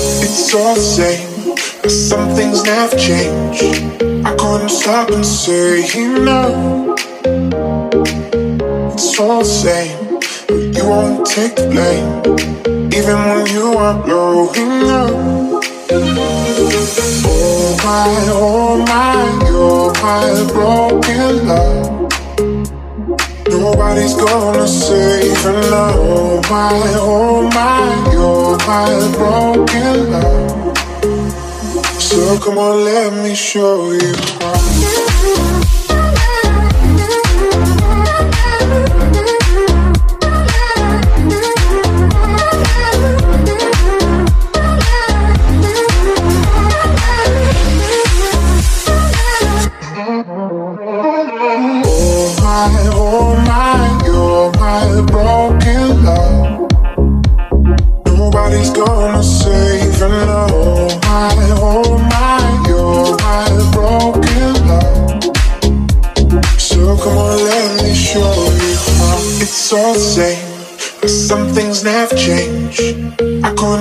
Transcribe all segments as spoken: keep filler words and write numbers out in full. It's all the same, but some things never change. I couldn't stop and say no. It's all the same, but you won't take the blame, even when you are blowing up. Oh my, oh my, you're my broken love. Nobody's gonna save and love. Oh my, oh my, you're my broken love. So come on, let me show you how.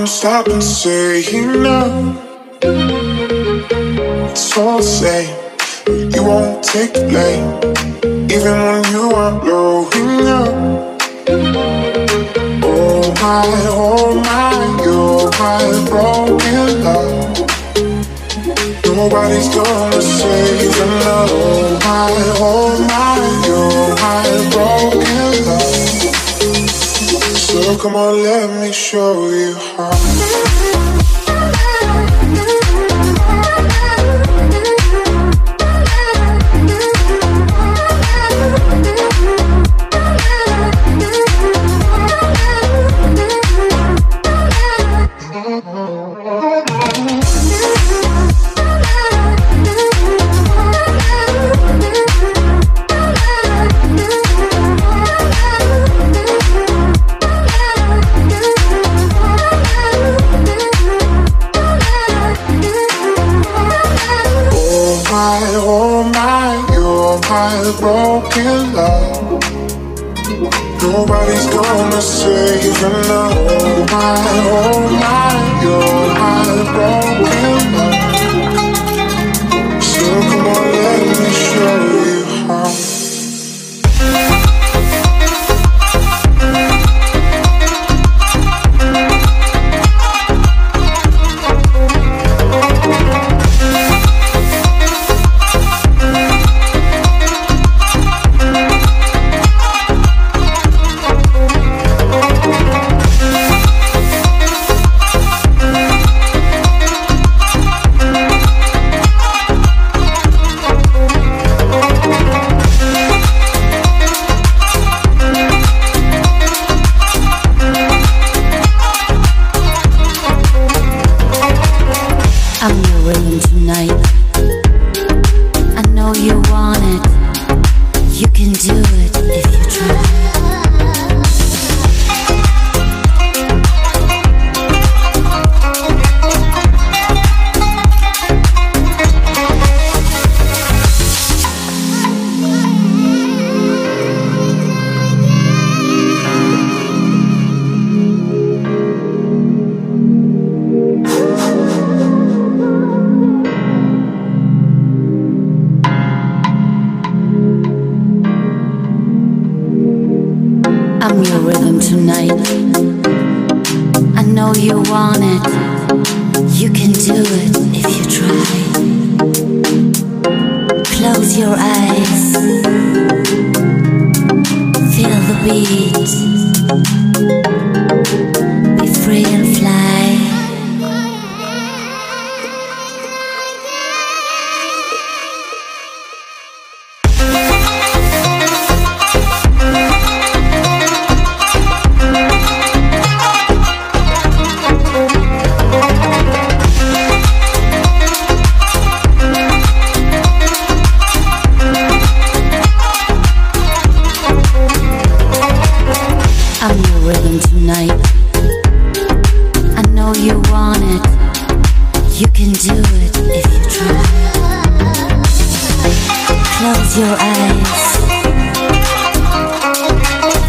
Stop and say no. It's all the same, but you won't take the blame, even when you are blowing up. Oh my, oh my, you're my broken love. Nobody's gonna save your love. Oh my, oh my, you're my broken love. So come on, let me show you how.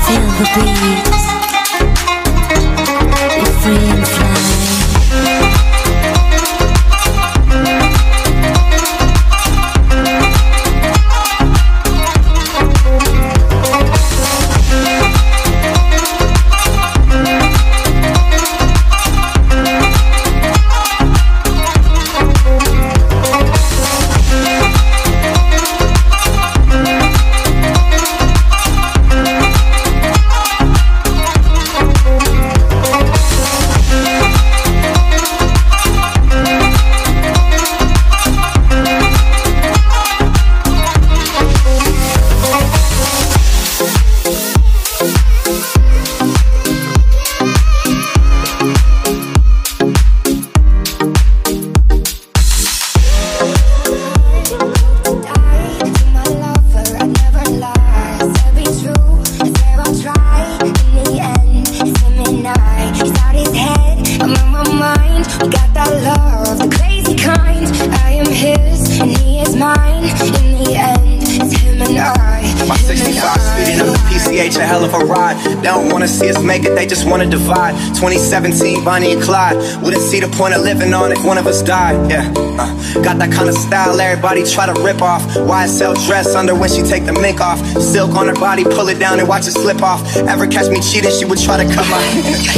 Feel the beat, be free and fly. H, a hell of a ride. They don't wanna see us make it, they just wanna divide. Twenty seventeen, Bonnie and Clyde. Wouldn't see the point of living on if one of us died. Yeah, uh, got that kind of style everybody try to rip off. Y S L dress under when she take the mink off. Silk on her body, pull it down and watch it slip off. Ever catch me cheating, she would try to cut my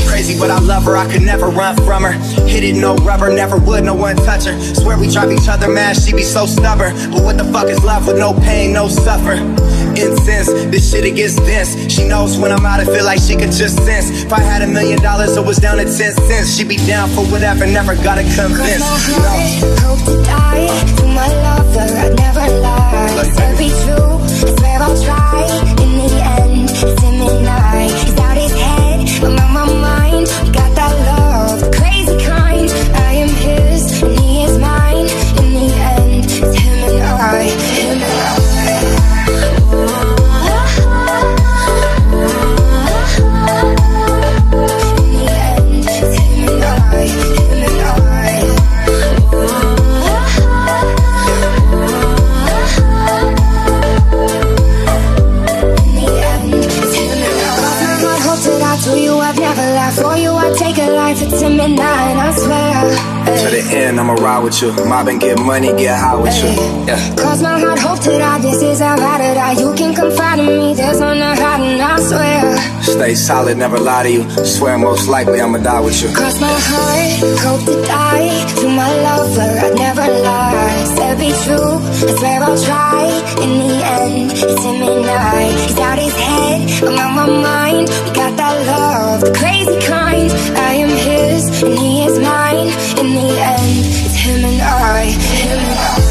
crazy, but I love her, I could never run from her. Hit it, no rubber, never would, no one touch her. Swear we drive each other mad, she be so stubborn. But what the fuck is love with no pain, no suffer? Incense, this shit it gets dense. She knows when I'm out, I feel like she could just sense. If I had a million dollars, it was down to ten cents. She be down for whatever, never gotta convince. No. I hope to die to my lover, I'd never lie. I'll be true, I swear I'll try. In the end, it's him and I. He's out his head, I'm out my mind. We got that love, the crazy kind. I am his, and he is mine. In the end, it's him and I. Him and I. I'ma ride with you, mob and get money, get high with you. Yeah. Cause my heart hoped to die, this is a ride or die. You can confide in me, there's no hiding, I swear. Stay solid, never lie to you. Swear most likely I'ma die with you. Cause my heart hoped to die, to my lover, I'd never lie. Said be true, I swear I'll try. In the end, it's him and I. He's out his head, I'm out my mind. We got that love, the crazy kind. I am his, and he is mine. In the end, it's him and I, him and I.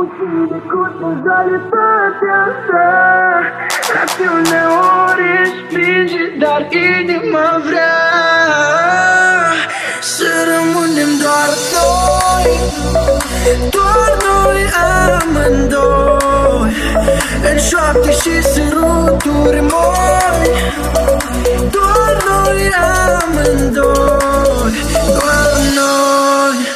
Ucide cu modalitatea ta. Rațiunea ori împinge, dar inima vrea să rămânem doar noi, doar noi amândoi, în șoapte și săruturi mari, doar noi amândoi, doar noi.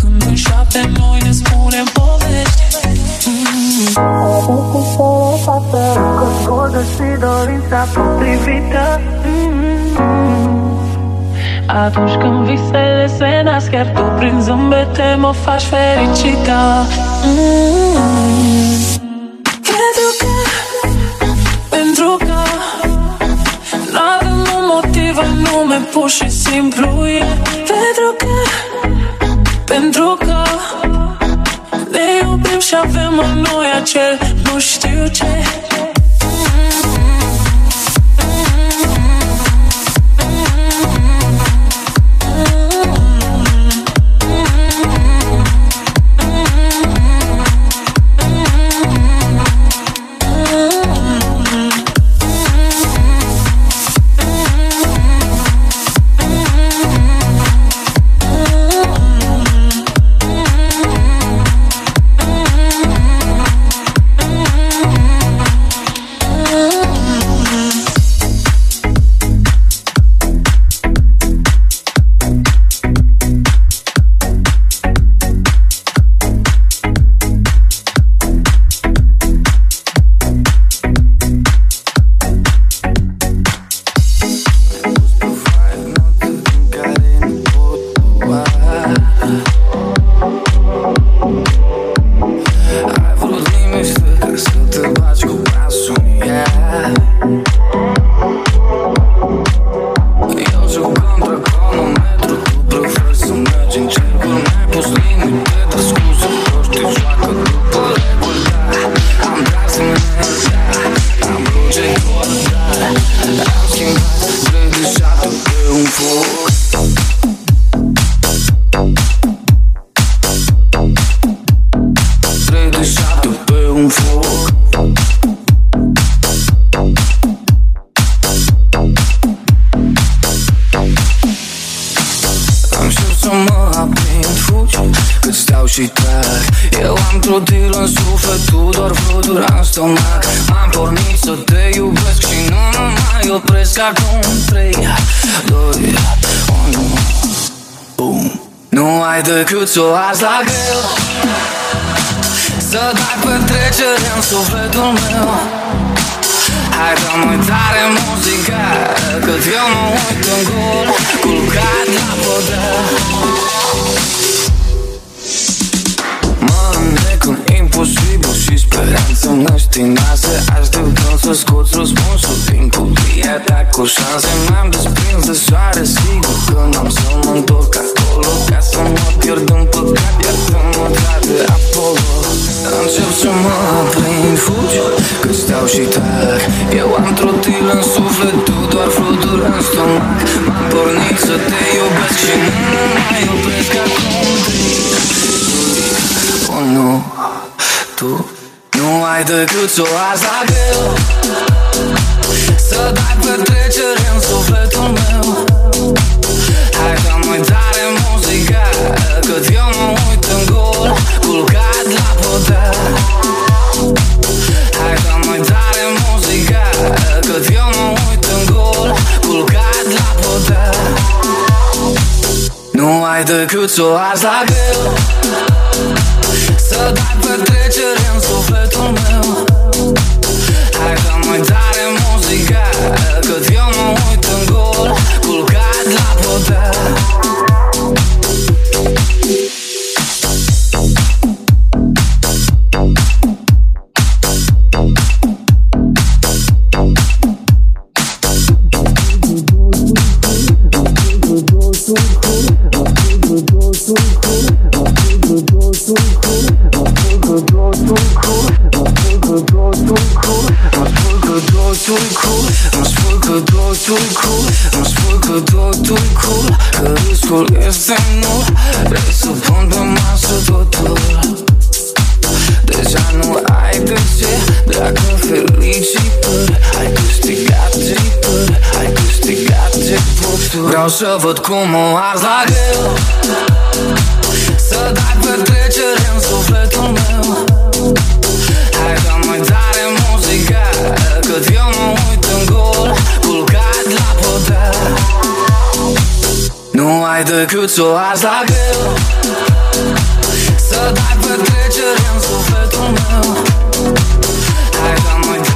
Când în șapte noi ne spunem povești. fată, concordă și dorința potrivită. Atunci când visele se nasc, iar tu prin zâmbete mă faci fericită. Pentru că, pentru că n-avem un motiv anume, pur și simplu e. Pentru că, pentru că ne iubim și avem în noi acel nu știu ce. Să o arzi la greu, să dai petrecerea în sufletul meu. Hai dă-mi uitare muzica, cât eu mă uit în gol, culcat la podea. Mă îndec în imposibil și speranță neștinoasă. Așteptăm să scoți răspunsul din cutia ta cu șanse. M-am desprins de soare, sigur când am să mă întorc acolo, ca să mă pierd în păcat, iar când mă trage Apollo. Încep să mă aprind, fugi, că stau și tac. Eu am trotil în suflet, tu doar fluturi în stomac. M-am pornit să te iubesc și nu mă mai opresc acum. Oh nu, tu nu ai decât să o arzi la greu, să dai petrecere în sufletul meu. Hai că-mi uitare muzica, cât eu mă uit în gol, culcat la podea. Hai că-mi uitare muzica, cât eu mă uit în gol, culcat la podea. Nu ai decât să o arzi la greu, să dai petrecere în sufletul meu. Hai că-mi uitare muzica, cât eu mă uit în gol, culcat la podea. Să văd cum o arzi la greu, să dai petrecere în sufletul meu. Hai că-mi uitare muzica, cât eu mă uit în gol, culcat la podea. Nu ai decât să o arzi la greu, să dai petrecere în sufletul meu. Hai că-mi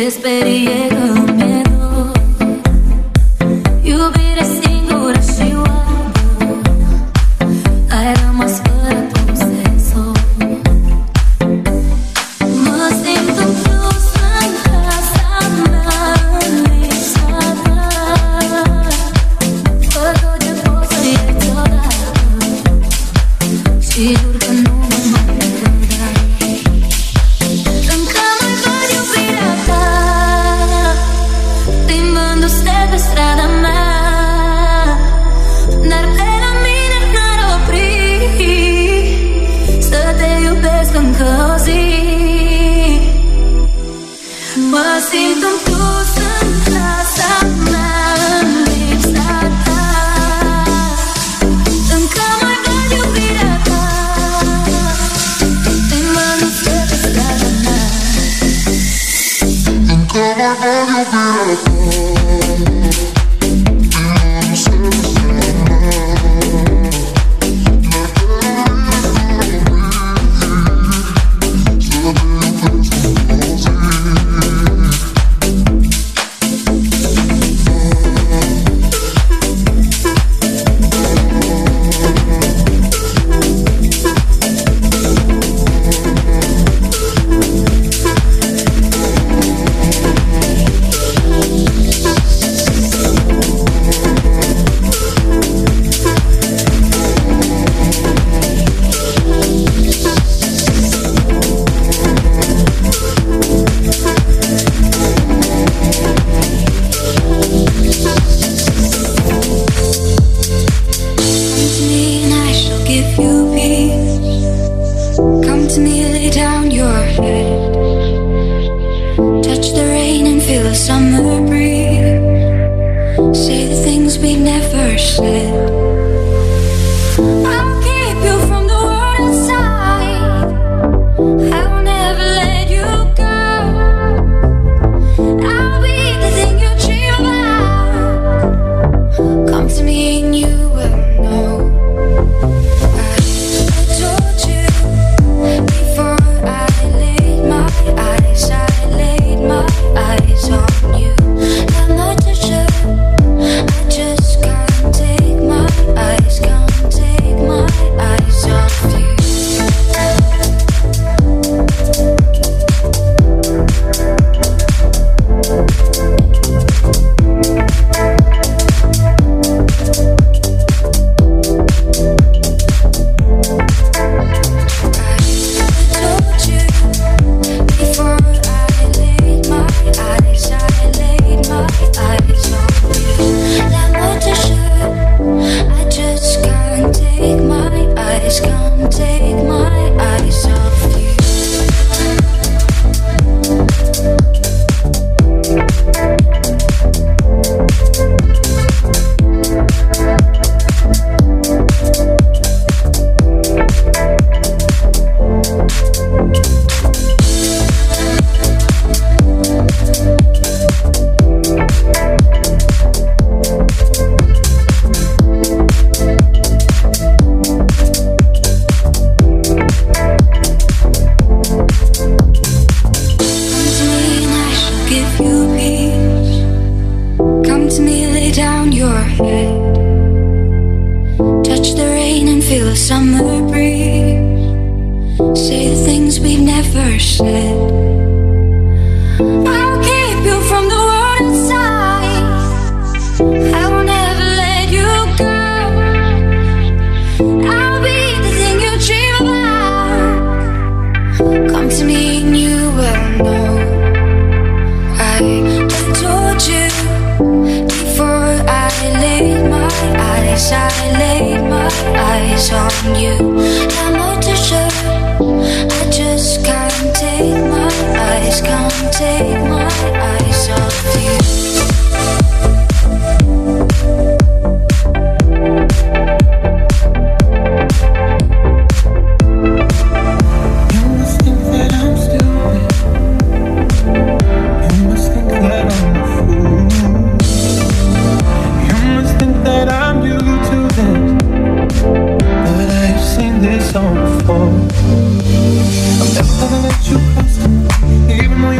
te sperie cu miedo. Iubire singură și oarbă, ai rămas fără cum să sori. Mă simt în plus în casa mea, în nișa ta. Fă tot ce poți să ierți odată și jur că nu mă mai simt un plus în casa mea, în lipsa ta. Încă mai văd iubirea ta, te mănâncă pe strada mea. Încă mai văd iubirea ta, te mănâncă pe strada mea. Before, I'm never gonna let you cross, even though you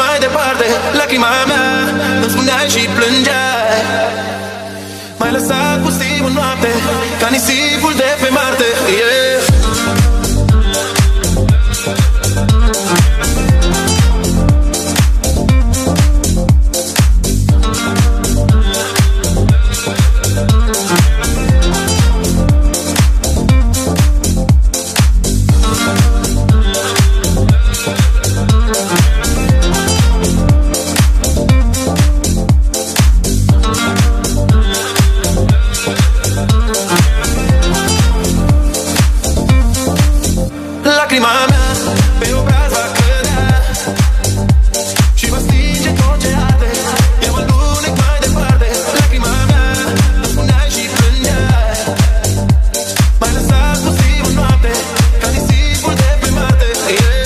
mai departe. Lacrima mea îmi spuneai și plângeai. M-ai lăsat pustiu în noapte, ca nisipul de pe Marte, yeah. Lacrima mea pe obraz va cădea și va stinge tot ce arde. Eu alunec mai departe. Lacrima mea îmi spuneai și plângeai. M-ai lăsat pustiu în noapte, ca nisipul de pe Marte, yeah.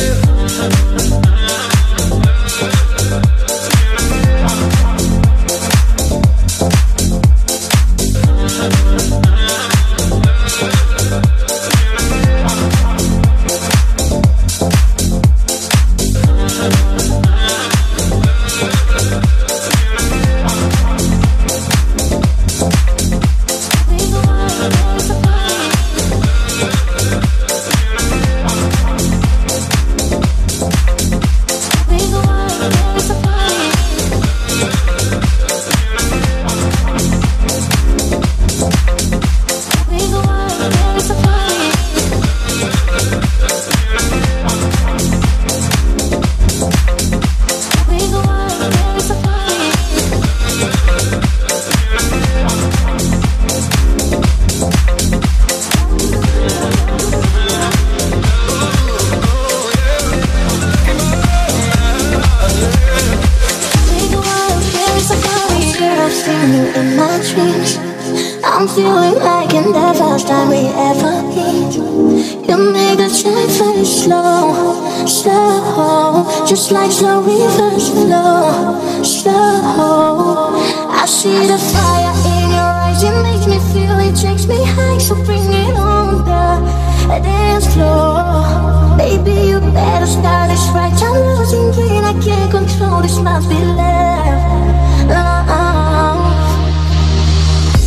In my dreams, I'm feeling like in the last time we ever meet. You make a change very slow, slow, just like slow rivers flow, slow. I see the fire in your eyes, it makes me feel, it takes me high. So bring it on the dance floor. Baby, you better start this right. I'm losing green, I can't control this, must be left. Love.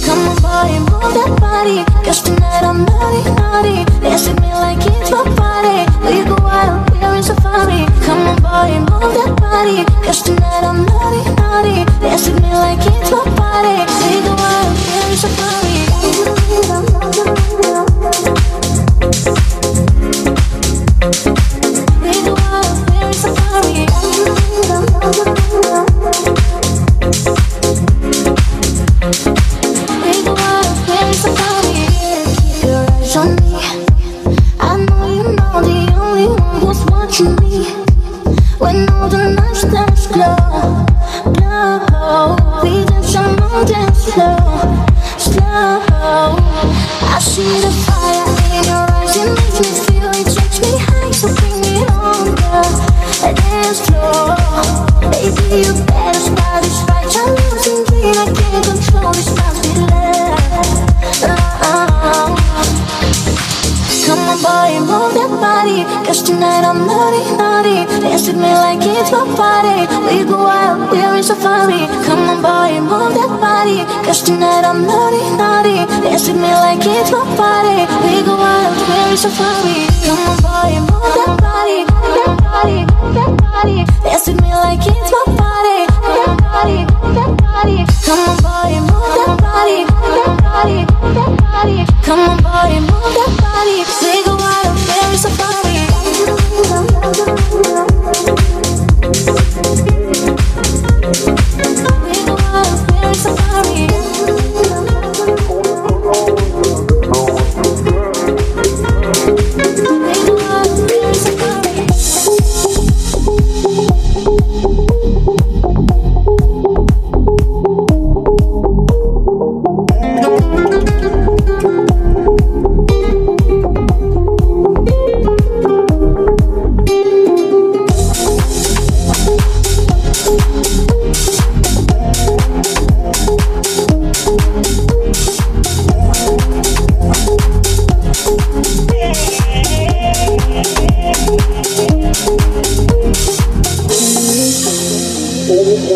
Come on, boy, move that body, 'cause tonight I'm naughty, naughty. Dance with me like it's my party. We go out, we're in safari. Come on, boy, move that body, 'cause tonight I'm naughty, naughty. Dance with me like it's my party. We go out, we're in safari. We go out, we're in safari. Cause tonight I'm naughty, naughty. Dance with me like it's my party. We go out, we're in safari. Come on, boy, move that body. Cause tonight I'm naughty, naughty. Dance with me like it's my party. We go out, we're in safari. Come on, boy, move that body, move that body, move that body. Dance with me like it's my party, move that body, move that body. Come on, boy, move that body, move that body, move that body. Come on, boy, move that body. We go out, we're in safari. We're safari. We'll be right back.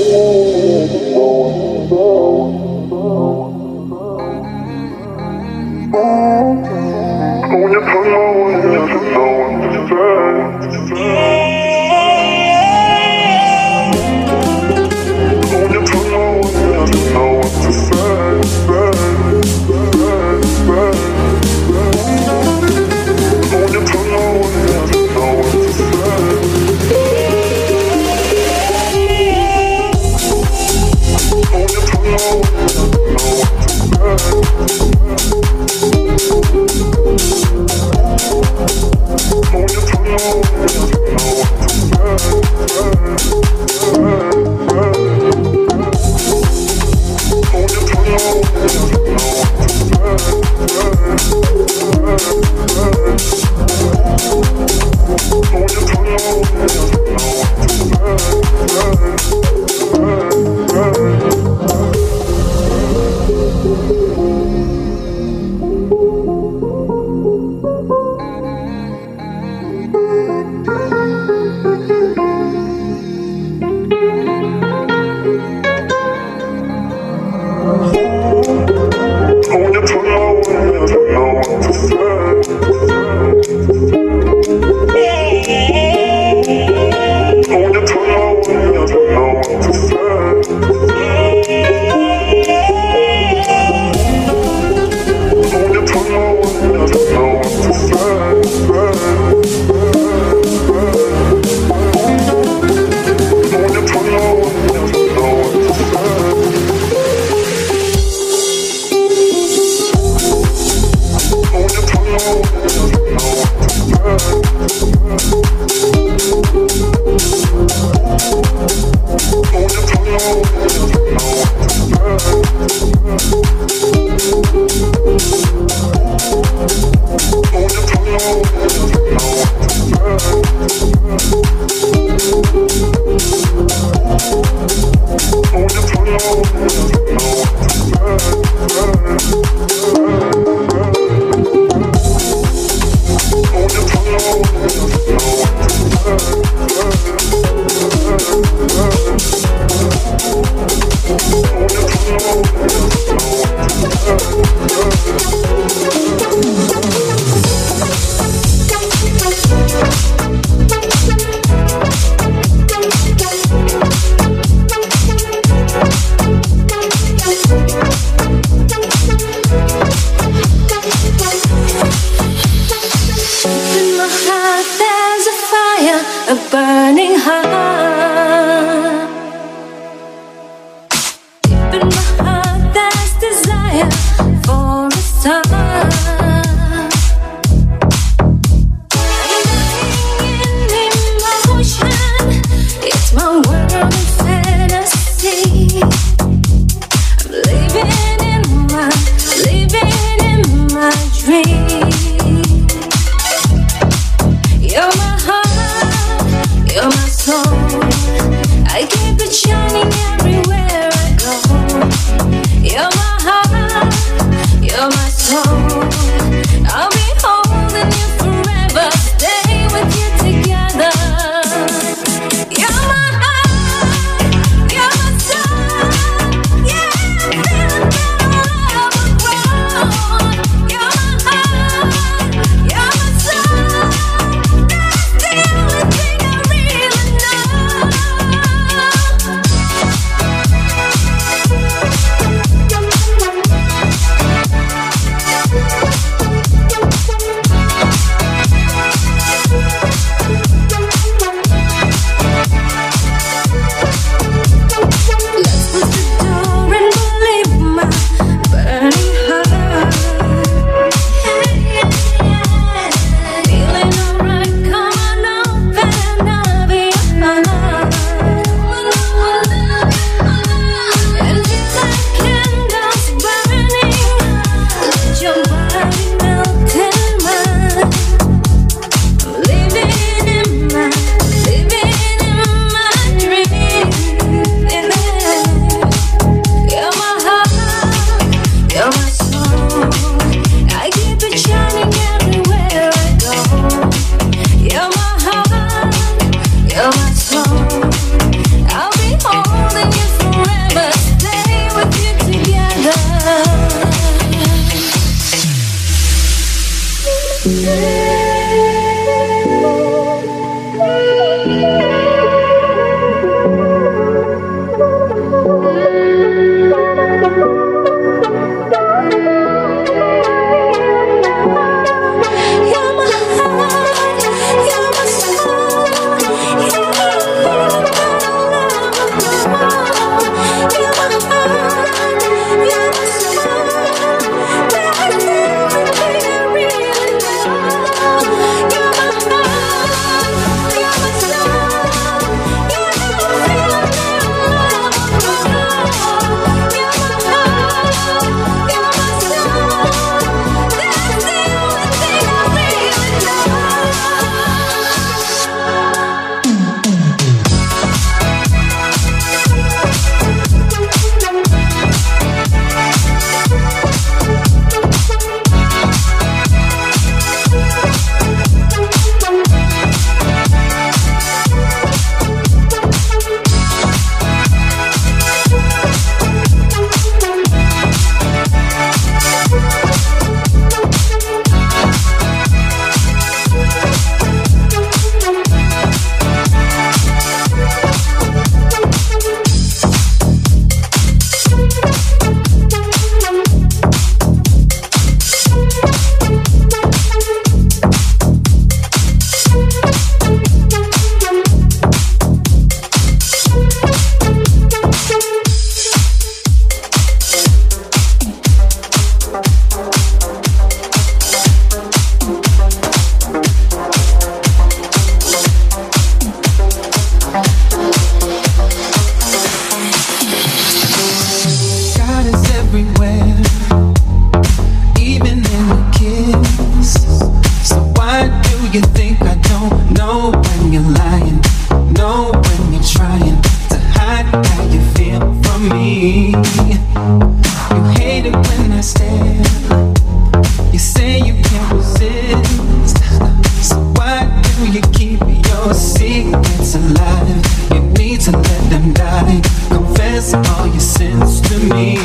confess all your sins to me.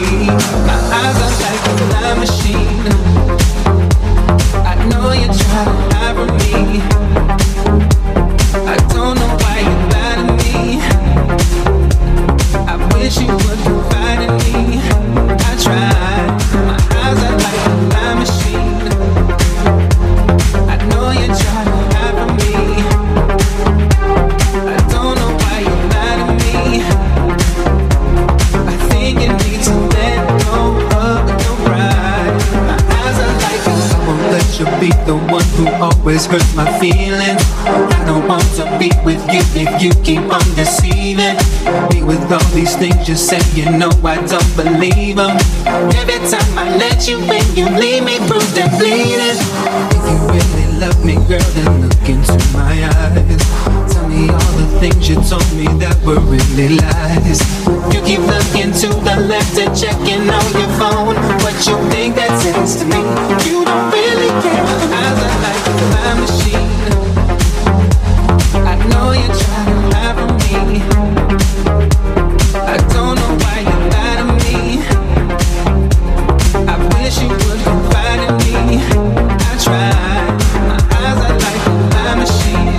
My eyes are like a love machine. I know you try to lie from me. I don't know why you lie to me. I wish you would confide in me. I tried. My eyes are like a love machine. I know you try to lie from me. I don't know why you lie to me. I think you need to let go of your pride. My eyes are like a I won't let you be the one who always hurts my feelings. I don't want to be with you if you keep on deceiving me with all these things you say. You know I don't believe them. Every time I let you in, you leave me bruised and bleeding. If you really love me, girl, then look into my eyes. Tell me all the things you told me that were really lies. You keep looking to the left and checking on your phone, but you think that sense to me. You don't really care. Eyes are like a lime machine. I know you try to lie to me. I don't know why you lie to me. I wish you would confide in me. I tried. My eyes are like a lime machine.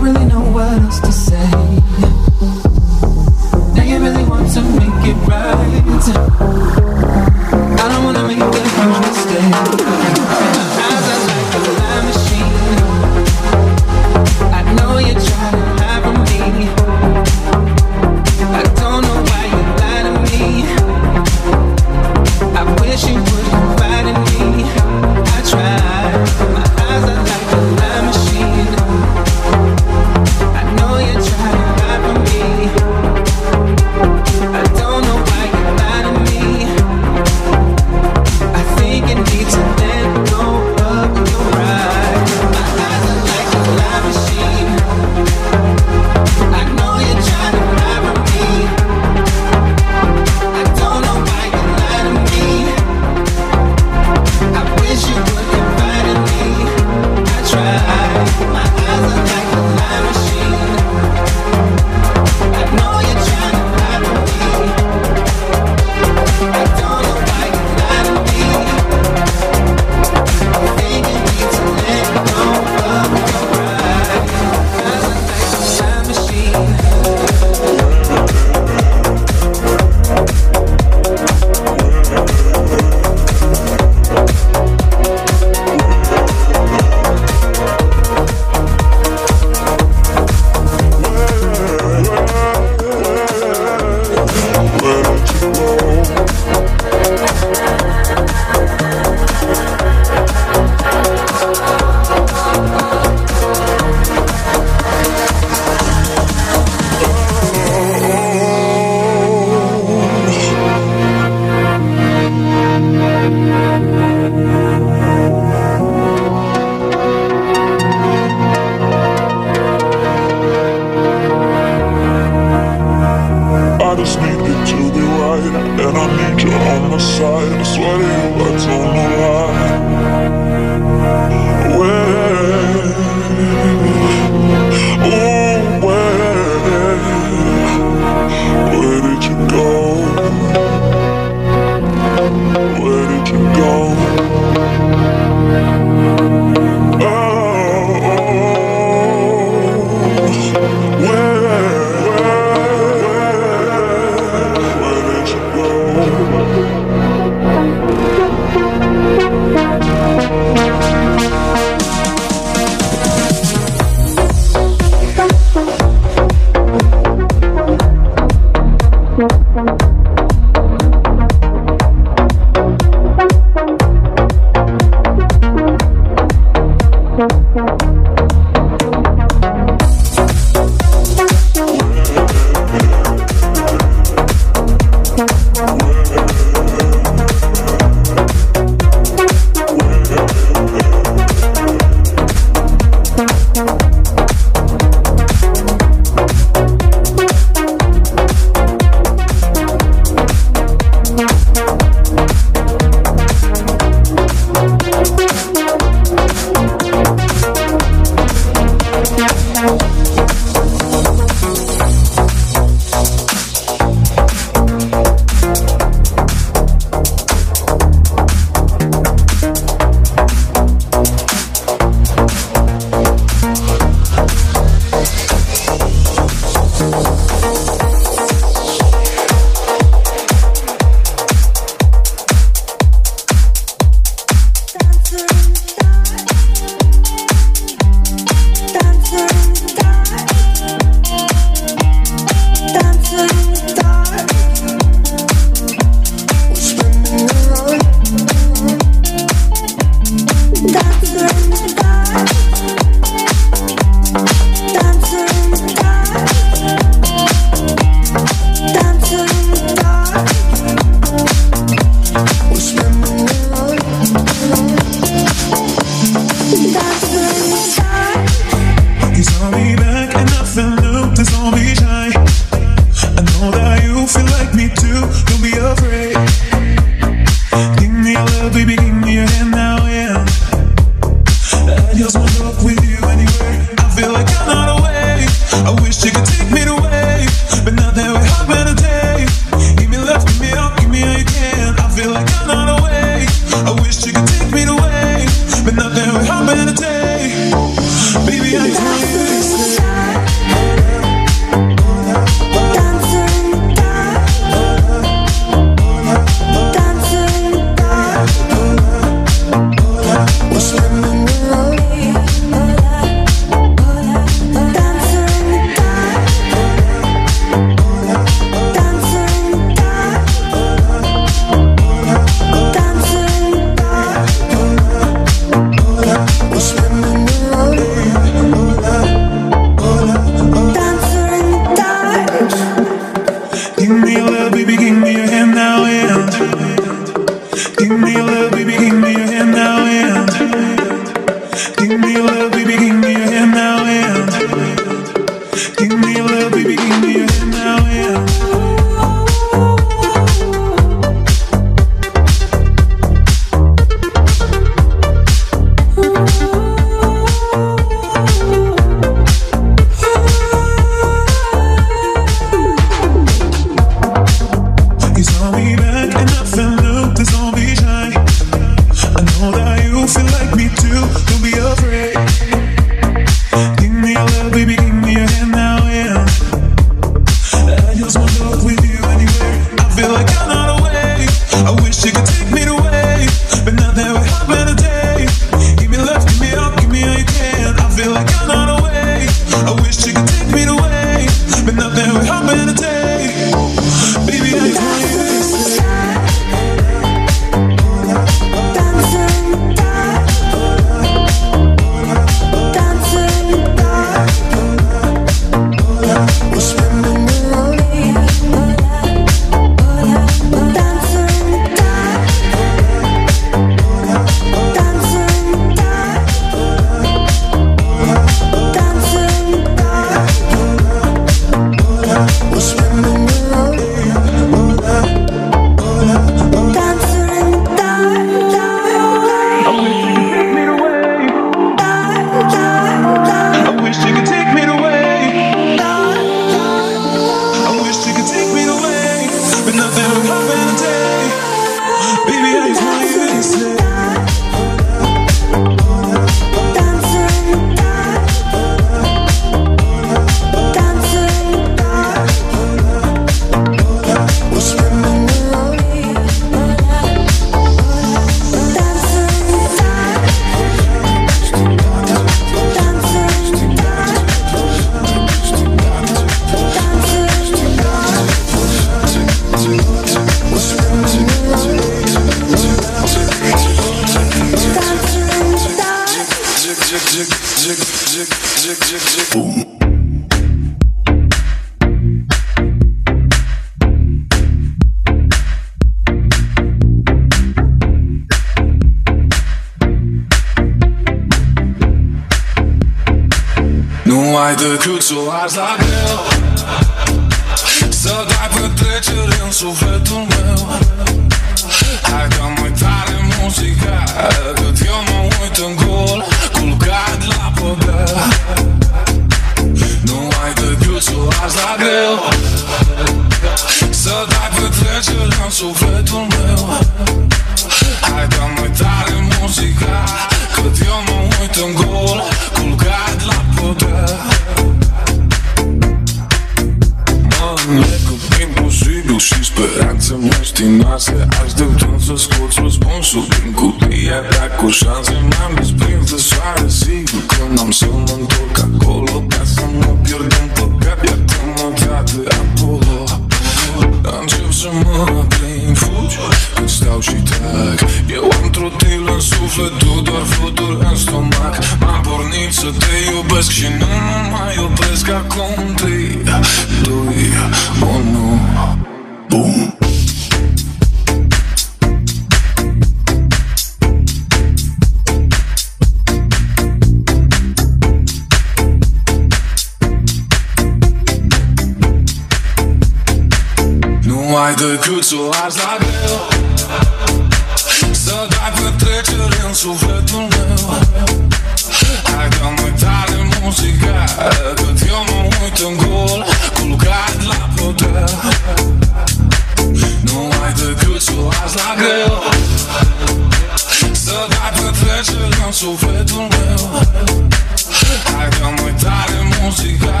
Hai dă mai tare muzica,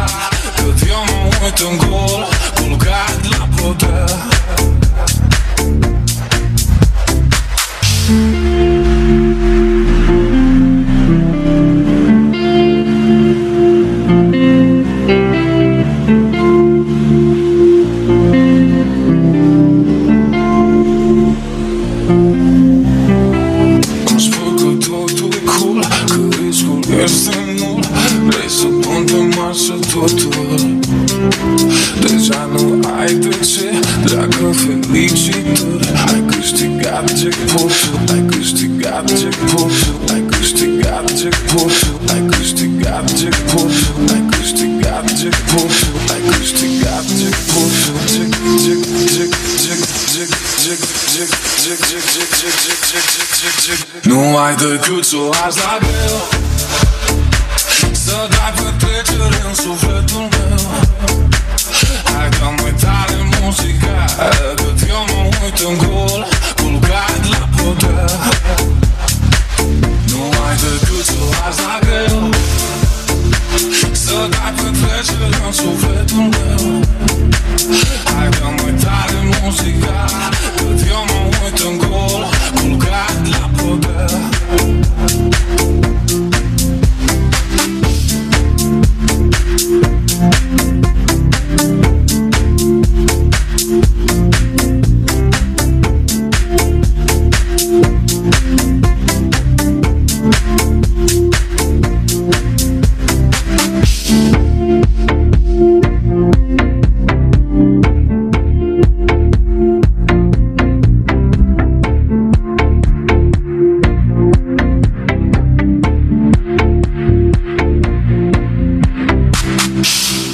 cât eu mă uit în gol, culcat la podea. Deja nu ai de ce, dragă, felicitări. Ai câștigat jackpot-ul, ai câștigat jackpot-ul, ai câștigat jackpot-ul, ai câștigat jackpot-ul, ai câștigat jackpot-ul, ai câștigat jackpot-ul. Jack, jack, jack, jack, jack, jack, jack, jack, jack, jack, jack, jack, jack, jack, jack, jack. Nu ai decât să o azi la greu, să dai petrecere în sufletul meu. Hai, dă mai tare muzica, cât eu mă uit în gol, culcat la podea. Nu ai decât să o arzi la greu, să dai petrecere în sufletul meu. Hai, dă mai tare muzica, cât eu mă uit în gol, culcat la podea. Shh.